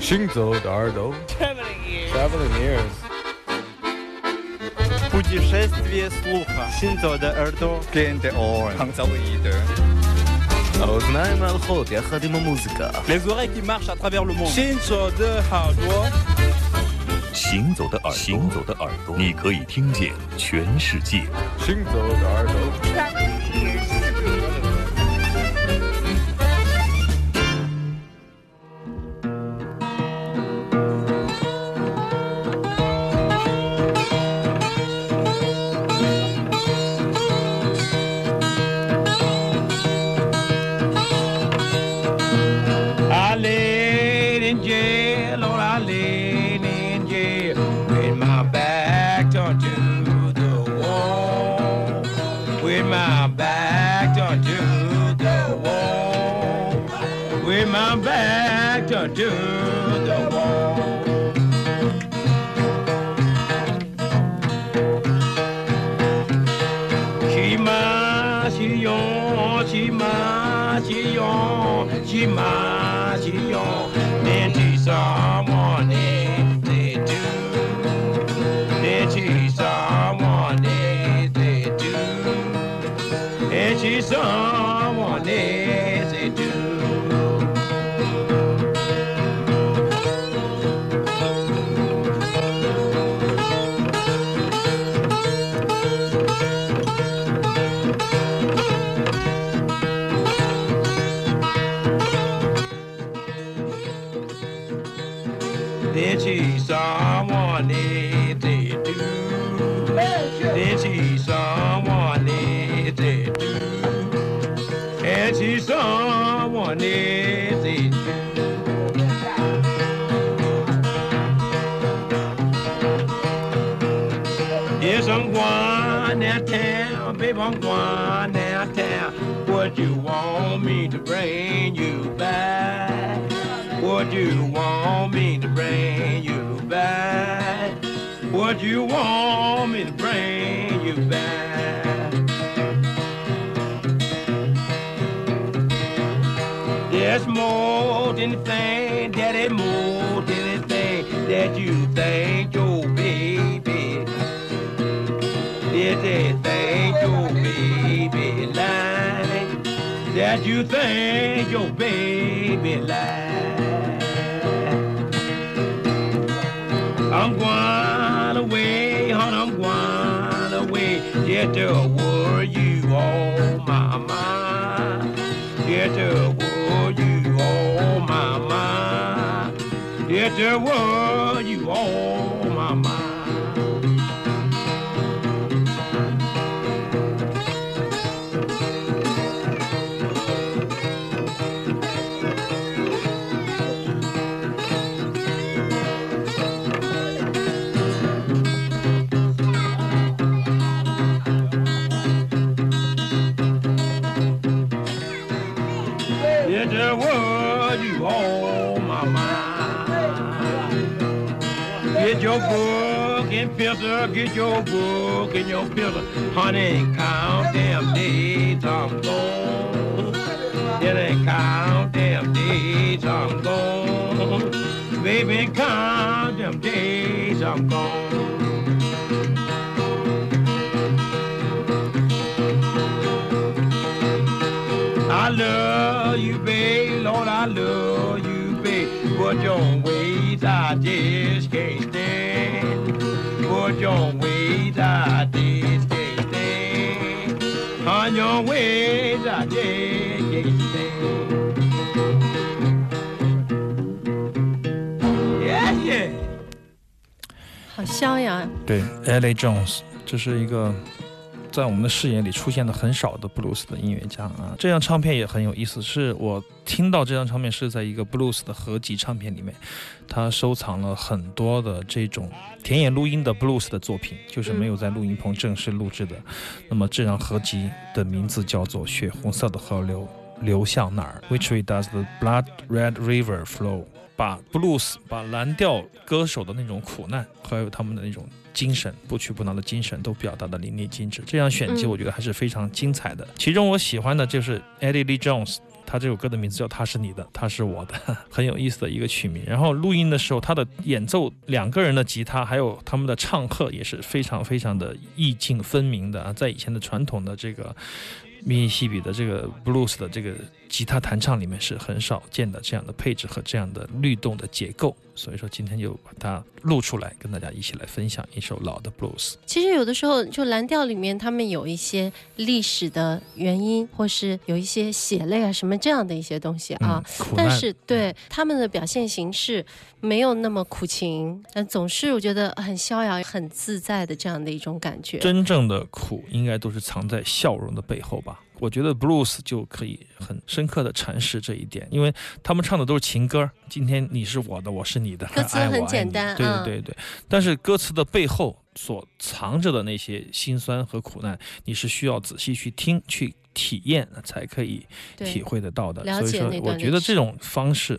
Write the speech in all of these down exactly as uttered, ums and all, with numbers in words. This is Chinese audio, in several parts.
行走的耳朵 Traveling ears Traveling ears Путешествие слуха 行走的耳朵 Клиенты ООН 行走的耳朵האוזניים ההלכות יחד עם המוזיקה. Les oreilles qui marchent à travers le monde. 行走的耳朵，行走的耳朵，行走的耳朵，你可以听见全世界。行走的耳朵。Get your book and your pillow, honey, count them days I'm gone. Then count them days I'm gone. Baby, count them days I'm gone. I love you, babe, Lord, I love you, babe, but your ways I just can't stand. But your ways I just can't stand. On your ways I just can't stand. Yeah, yeah. 好香呀！对 ，Eddie Jones， 这是一个在我们的视野里出现的很少的布鲁斯的音乐家啊。这张唱片也很有意思，是我听到这张唱片是在一个布鲁斯的合集唱片里面。他收藏了很多的这种田野录音的 blues 的作品，就是没有在录音棚正式录制的。那么这张合集的名字叫做《血红色的河流流向哪儿》，Which way does the blood red river flow？把 blues， 把蓝调歌手的那种苦难，还有他们的那种精神，不屈不挠的精神，都表达的淋漓尽致。这张选集我觉得还是非常精彩的。其中我喜欢的就是 Eddie Lee Jones。他这首歌的名字叫他是你的他是我的，很有意思的一个曲名。然后录音的时候他的演奏两个人的吉他还有他们的唱和也是非常非常的意境分明的、啊、在以前的传统的这个密西西比的这个 blues 的这个吉他弹唱里面是很少见的这样的配置和这样的律动的结构，所以说今天就把它录出来跟大家一起来分享一首老的 blues。 其实有的时候就蓝调里面他们有一些历史的原因或是有一些血泪啊什么这样的一些东西啊、嗯、但是对他们的表现形式没有那么苦情，但总是我觉得很逍遥很自在的这样的一种感觉。真正的苦应该都是藏在笑容的背后吧，我觉得 blues 就可以很深刻的阐释这一点，因为他们唱的都是情歌，今天你是我的我是你的，歌词很简单，对对 对, 对、嗯、但是歌词的背后所藏着的那些辛酸和苦难你是需要仔细去听去体验才可以体会得到的。所以说我觉得这种方式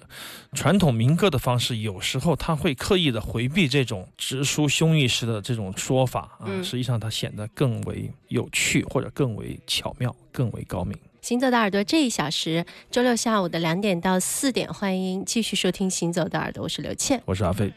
传统民歌的方式有时候它会刻意的回避这种直抒胸臆式的这种说法、啊嗯、实际上它显得更为有趣或者更为巧妙更为高明。行走的耳朵这一小时周六下午的两点到四点欢迎继续收听行走的耳朵，我是刘倩，我是阿飞。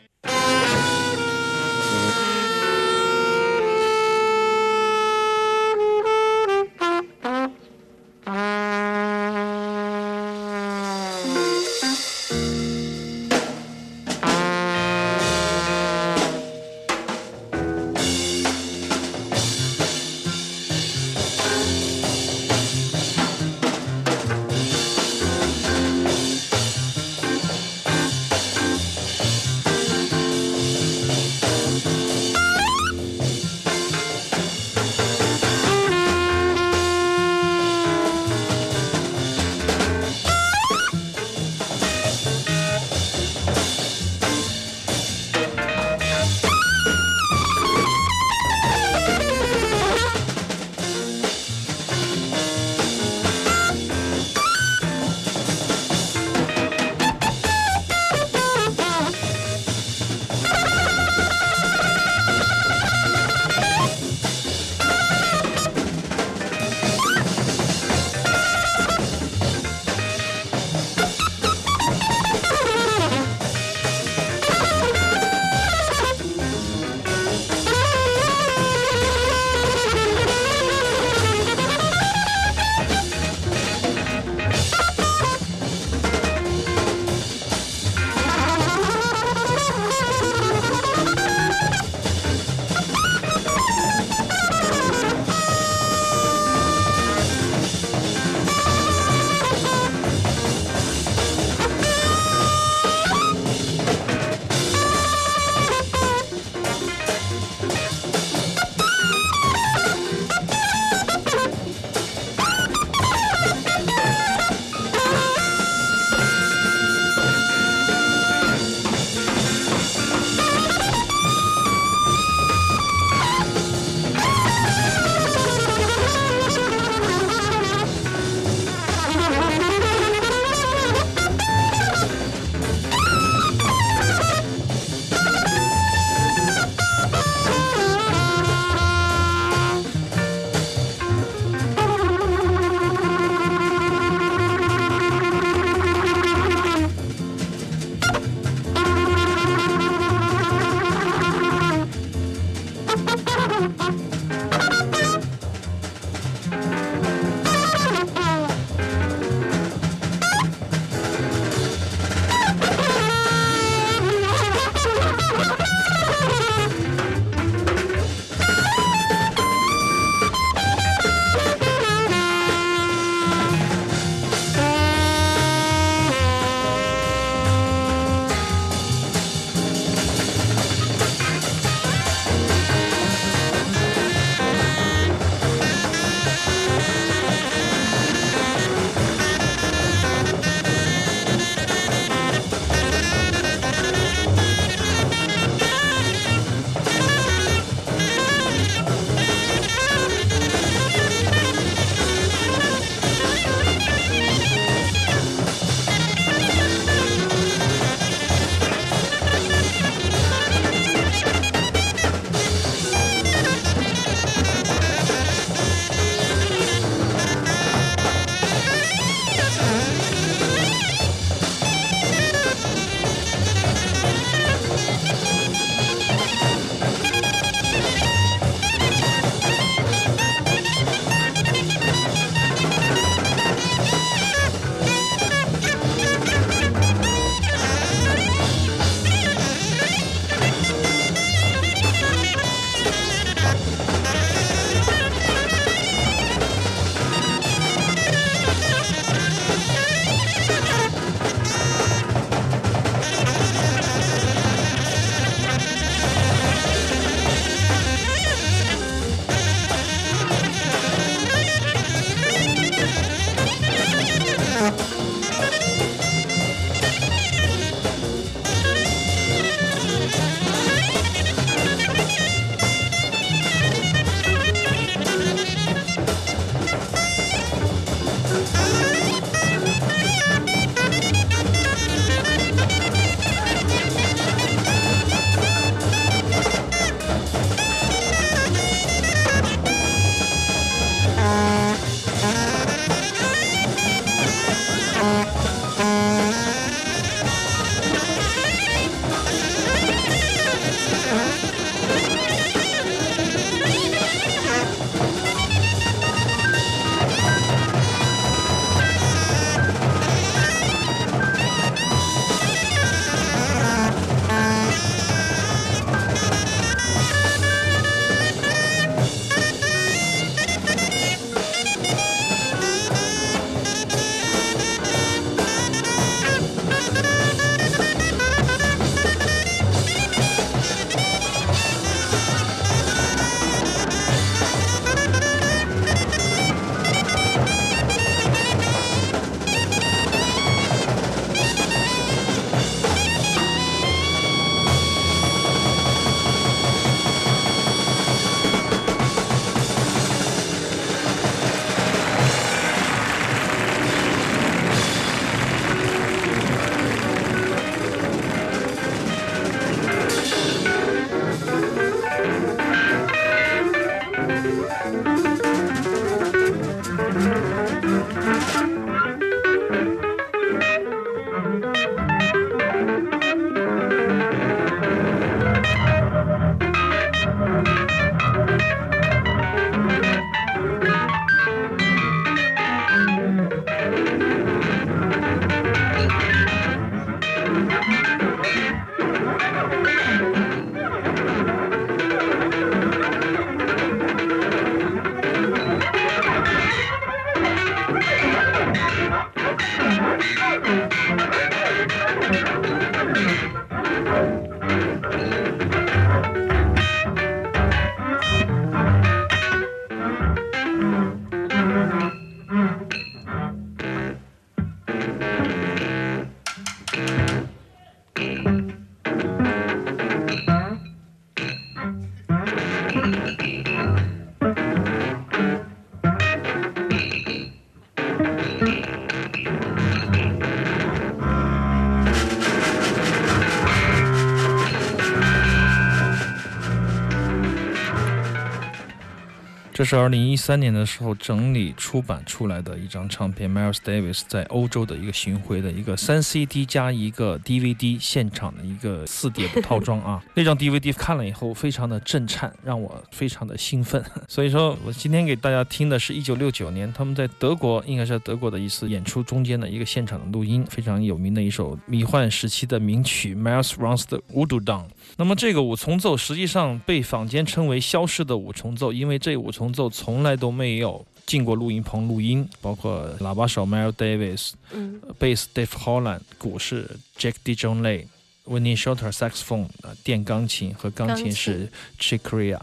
这是二零一三年的时候整理出版出来的一张唱片 Miles Davis 在欧洲的一个巡回的一个 三 C D 加一个 D V D 现场的一个四碟的套装啊。那张 D V D 看了以后非常的震颤，让我非常的兴奋，所以说我今天给大家听的是一九六九年他们在德国，应该是德国的一次演出中间的一个现场的录音，非常有名的一首迷幻时期的名曲 Miles Runs the Ududan。 那么这个五重奏实际上被坊间称为消失的五重奏，因为这五重奏从来都没有进过录音棚录音，包括喇叭手 Miles Davis、嗯、Bass Dave Holland， 鼓是 Jack DeJohnette， Winnie Shorter Saxophone、呃、电钢琴和钢琴是 Chick Corea。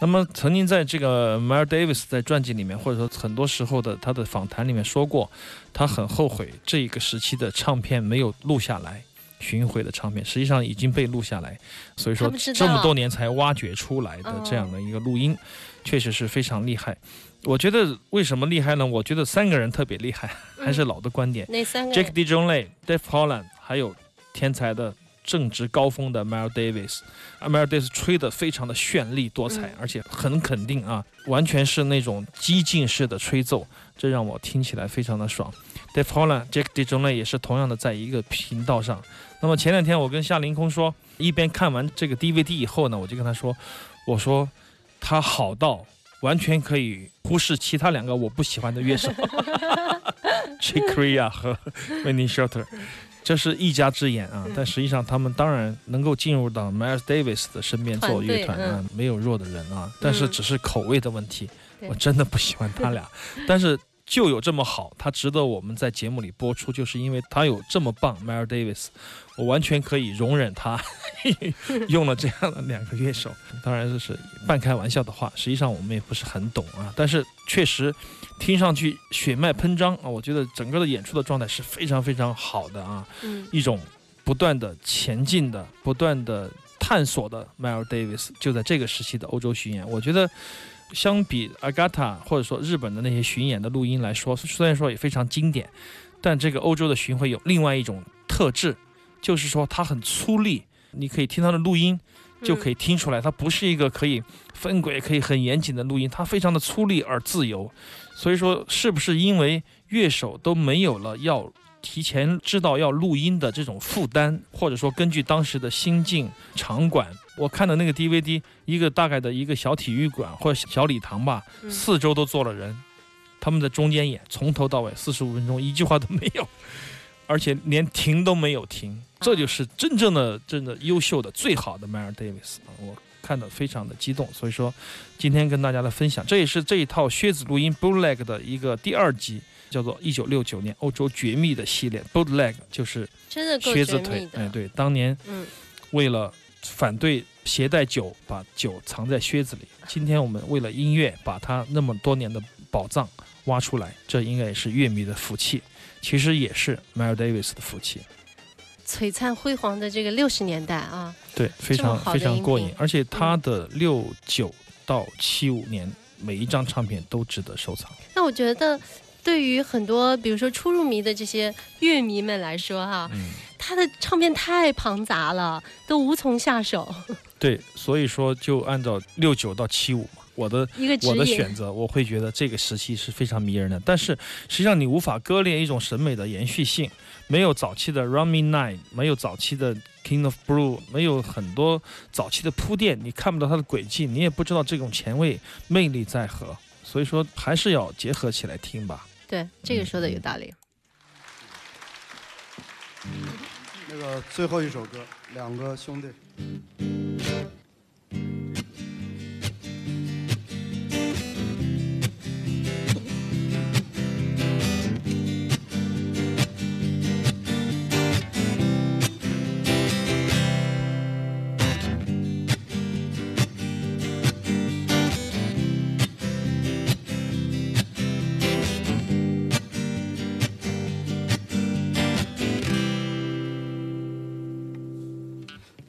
那么曾经在这个 Miles Davis 在传记里面，或者说很多时候的他的访谈里面说过，他很后悔这个时期的唱片没有录下来，巡回的唱片实际上已经被录下来，所以说这么多年才挖掘出来的这样的一个录音、哦、确实是非常厉害。我觉得为什么厉害呢？我觉得三个人特别厉害、嗯、还是老的观点，哪三个人？ Jack DeJohnette、 Dave Holland 还有天才的正值高峰的 Miles Davis。 Miles Davis 吹得非常的绚丽多彩、嗯、而且很肯定啊，完全是那种激进式的吹奏，这让我听起来非常的爽。 Dave Holland、 Jack DeJohnette 也是同样的在一个频道上。那么前两天我跟夏凌空说，一边看完这个 D V D 以后呢，我就跟他说，我说他好到完全可以忽视其他两个我不喜欢的乐手Chick Corea 和 Winnie Shorter， 这是一家之言啊、嗯、但实际上他们当然能够进入到 Miles Davis 的身边做乐团啊、嗯，没有弱的人啊，但是只是口味的问题、嗯、我真的不喜欢他俩但是就有这么好，他值得我们在节目里播出，就是因为他有这么棒 Miles Davis， 我完全可以容忍他用了这样的两个乐手。当然这是半开玩笑的话，实际上我们也不是很懂啊，但是确实听上去血脉喷张啊，我觉得整个的演出的状态是非常非常好的啊，嗯、一种不断的前进的、不断的探索的 Miles Davis 就在这个时期的欧洲巡演，我觉得。相比 Agata 或者说日本的那些巡演的录音来说，虽然说也非常经典，但这个欧洲的巡回有另外一种特质，就是说它很粗粝，你可以听它的录音就可以听出来，它不是一个可以分轨可以很严谨的录音，它非常的粗粝而自由。所以说是不是因为乐手都没有了要提前知道要录音的这种负担，或者说根据当时的心境场馆，我看的那个 D V D 一个大概的一个小体育馆或者小礼堂吧，四周都坐了人，他们在中间演从头到尾四十五分钟一句话都没有，而且连停都没有停，这就是真正的真的优秀的最好的 Miles Davis， 我看得非常的激动。所以说今天跟大家的分享，这也是这一套靴子录音 Bootleg 的一个第二集，叫做一九六九年欧洲绝密的系列。 Bootleg 就是靴子腿，哎，对，当年为了反对携带酒，把酒藏在靴子里，今天我们为了音乐把它那么多年的宝藏挖出来，这应该也是乐迷的福气，其实也是 Miles Davis 的福气。璀璨辉煌的这个六十年代啊，对，非常非常过瘾，而且他的六九到七五年、嗯、每一张唱片都值得收藏。那我觉得对于很多比如说初入迷的这些乐迷们来说哈、啊嗯，他的唱片太庞杂了，都无从下手。对，所以说就按照六九到七五嘛，我的我的选择，我会觉得这个时期是非常迷人的。但是实际上你无法割裂一种审美的延续性，没有早期的 Run Me Nine， 没有早期的 King of Blue， 没有很多早期的铺垫，你看不到它的轨迹，你也不知道这种前卫魅力在何。所以说还是要结合起来听吧。对，这个说的有道理。嗯、那个最后一首歌，两个兄弟。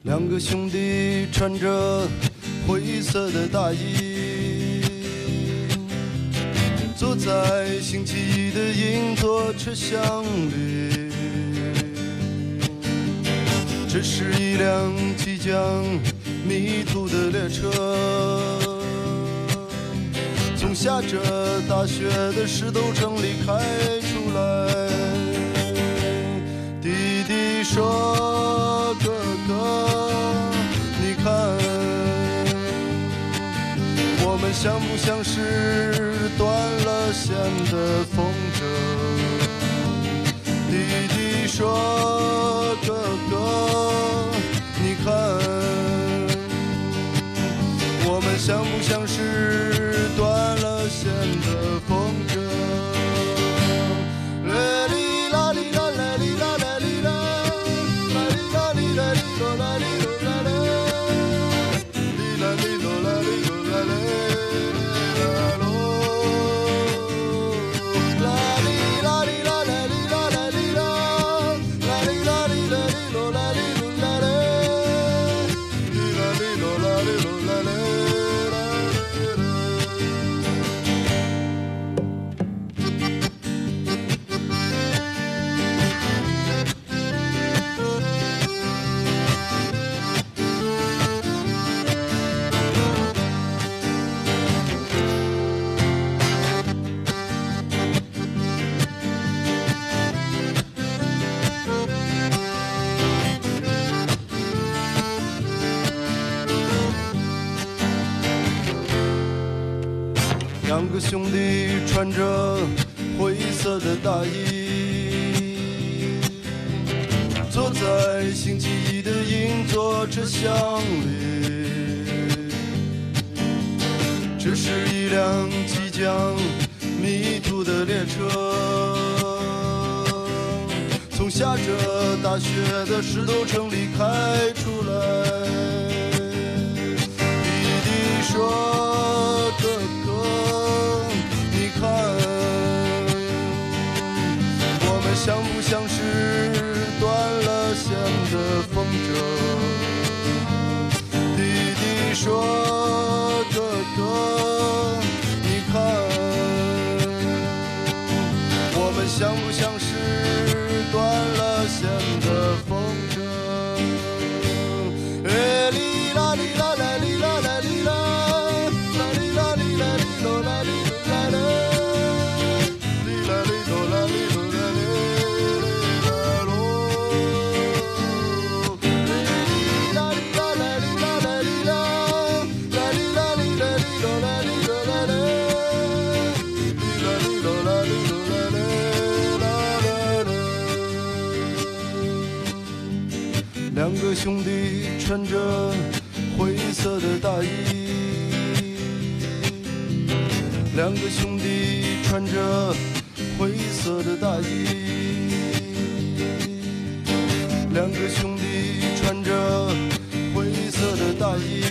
两个兄弟穿着灰色的大衣，坐在星期一的硬座车厢里。这是一辆即将迷途的列车，从下着大雪的石头城里开出来。弟弟说：“哥哥，你看，我们像不像是断了线的风筝？”弟弟说：“哥哥，你看，我们像不像是断了线的风筝？”兄弟穿着灰色的大衣，坐在星期一的硬座车厢里。这是一辆即将迷途的列车，从下着大雪的石头城里开出来。弟弟说：“哥哥。”看，我们像不像是断了线的风筝？弟弟说：“哥哥，你看，我们像不像是断了线的风筝？”哎哩啦哩啦啦哩啦啦哩啦，啦哩啦哩啦哩咯啦哩。两个兄弟穿着灰色的大衣，两个兄弟穿着灰色的大衣，两个兄弟穿着灰色的大衣，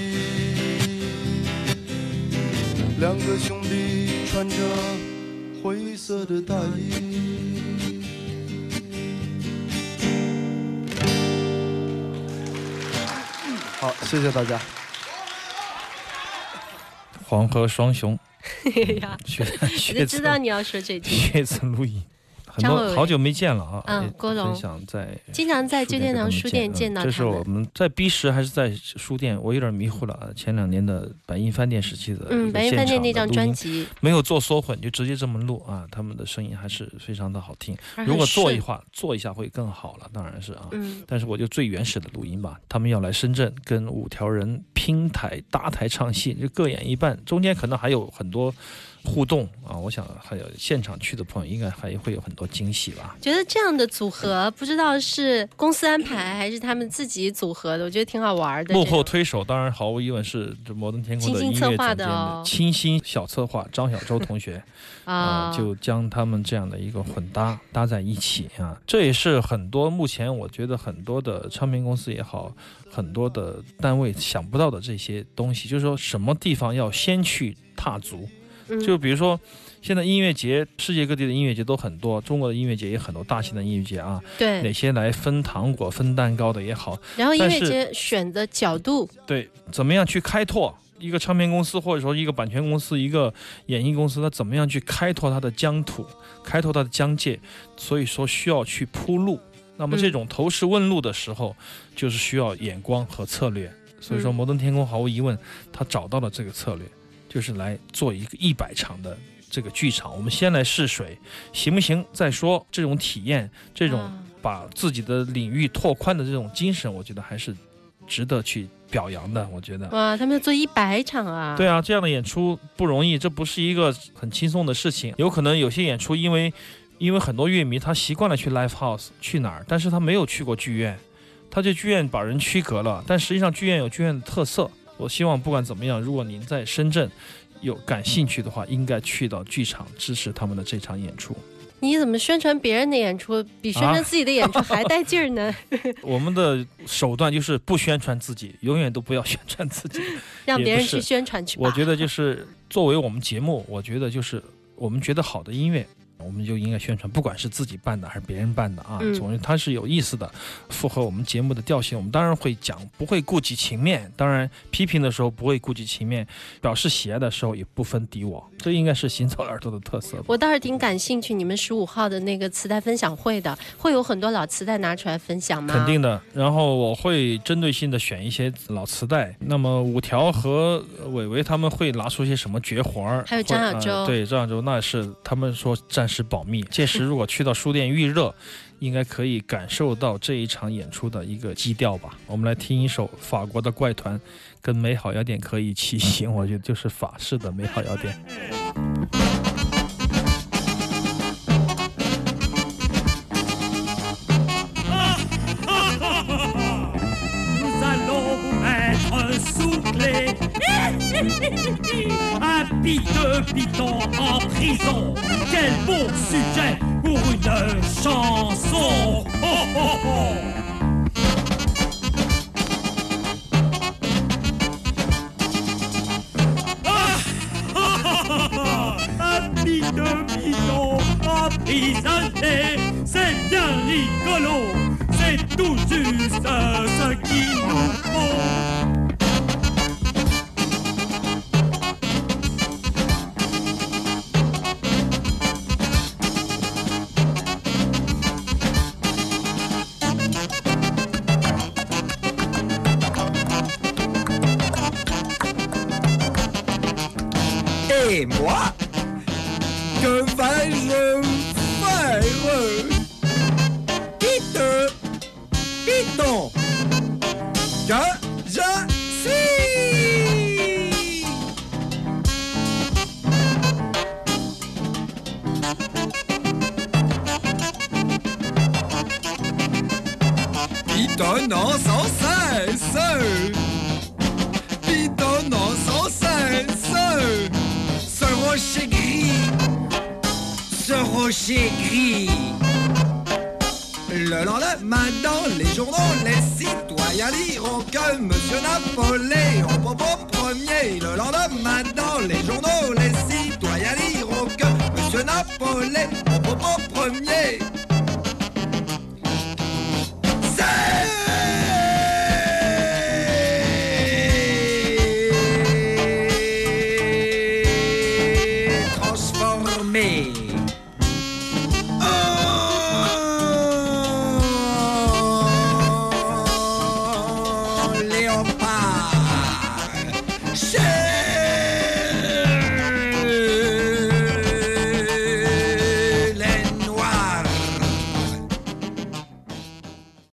两个兄弟穿着灰色的大衣。好，谢谢大家。黄河双雄，就知道你要说这句。血字录音，很多好久没见了啊！嗯，郭总，经常在旧天堂书店见到他们。这是我们在 B 十还是在书店？我有点迷糊了啊！前两年的百印饭店时期的，嗯，百印饭店那张专辑没有做缩混，就直接这么录啊！他们的声音还是非常的好听。如果做一话做一下会更好了，当然是啊。嗯。但是我就最原始的录音吧。他们要来深圳跟五条人拼台搭台唱戏，就各演一半，中间可能还有很多互动啊！我想还有现场去的朋友应该还会有很多惊喜吧。觉得这样的组合不知道是公司安排还是他们自己组合的，我觉得挺好玩的。幕后推手当然毫无疑问是摩登天空的音乐总监的清新策划的哦，清新小策划张小周同学啊、呃，就将他们这样的一个混搭搭在一起啊，这也是很多目前我觉得很多的唱片公司也好，很多的单位想不到的这些东西，就是说什么地方要先去踏足。嗯、就比如说现在音乐节，世界各地的音乐节都很多，中国的音乐节也很多，大型的音乐节啊，对，哪些来分糖果分蛋糕的也好，然后音乐节选的角度，对，怎么样去开拓一个唱片公司，或者说一个版权公司，一个演艺公司，它怎么样去开拓它的疆土，开拓它的疆界，所以说需要去铺路。那么这种投石问路的时候、嗯、就是需要眼光和策略，所以说摩登天空毫无疑问他找到了这个策略，就是来做一个一百场的这个剧场，我们先来试水行不行再说。这种体验，这种把自己的领域拓宽的这种精神，我觉得还是值得去表扬的。我觉得哇，他们做一百场啊！对啊，这样的演出不容易，这不是一个很轻松的事情。有可能有些演出因为因为很多乐迷他习惯了去 live house 去哪儿，但是他没有去过剧院，他就剧院把人区隔了，但实际上剧院有剧院的特色。我希望不管怎么样，如果您在深圳有感兴趣的话，应该去到剧场支持他们的这场演出。你怎么宣传别人的演出比宣传自己的演出还带劲儿呢、啊、我们的手段就是不宣传自己，永远都不要宣传自己，让别人去宣传去吧。我觉得就是作为我们节目，我觉得就是我们觉得好的音乐我们就应该宣传，不管是自己办的还是别人办的啊，总之它是有意思的，符合我们节目的调性，我们当然会讲，不会顾及情面，当然批评的时候不会顾及情面，表示喜爱的时候也不分敌我，这应该是行走耳朵的特色。我倒是挺感兴趣你们十五号的那个磁带分享会的，会有很多老磁带拿出来分享吗？肯定的，然后我会针对性的选一些老磁带，那么五条和伟伟他们会拿出一些什么绝活，还有张小舟、呃、对，张小舟那是他们说占是保密，届时如果去到书店预热应该可以感受到这一场演出的一个基调吧。我们来听一首法国的怪团跟美好雅典可以齐行，我觉得就是法式的美好雅典。Un pic de python en prison, quel bon sujet pour une chanson. Oh, oh, oh.Et moi, que vais-je faire? Pite, piton, que je suis. Pitonnant sans cesse, pitonnant sans cesse.Ce rocher gris, ce rocher gris. Le lendemain dans les journaux, les citoyens liront que Monsieur Napoléon Bonaparte premier. Le lendemain dans les journaux, les citoyens liront que Monsieur Napoléon Bonaparte premier.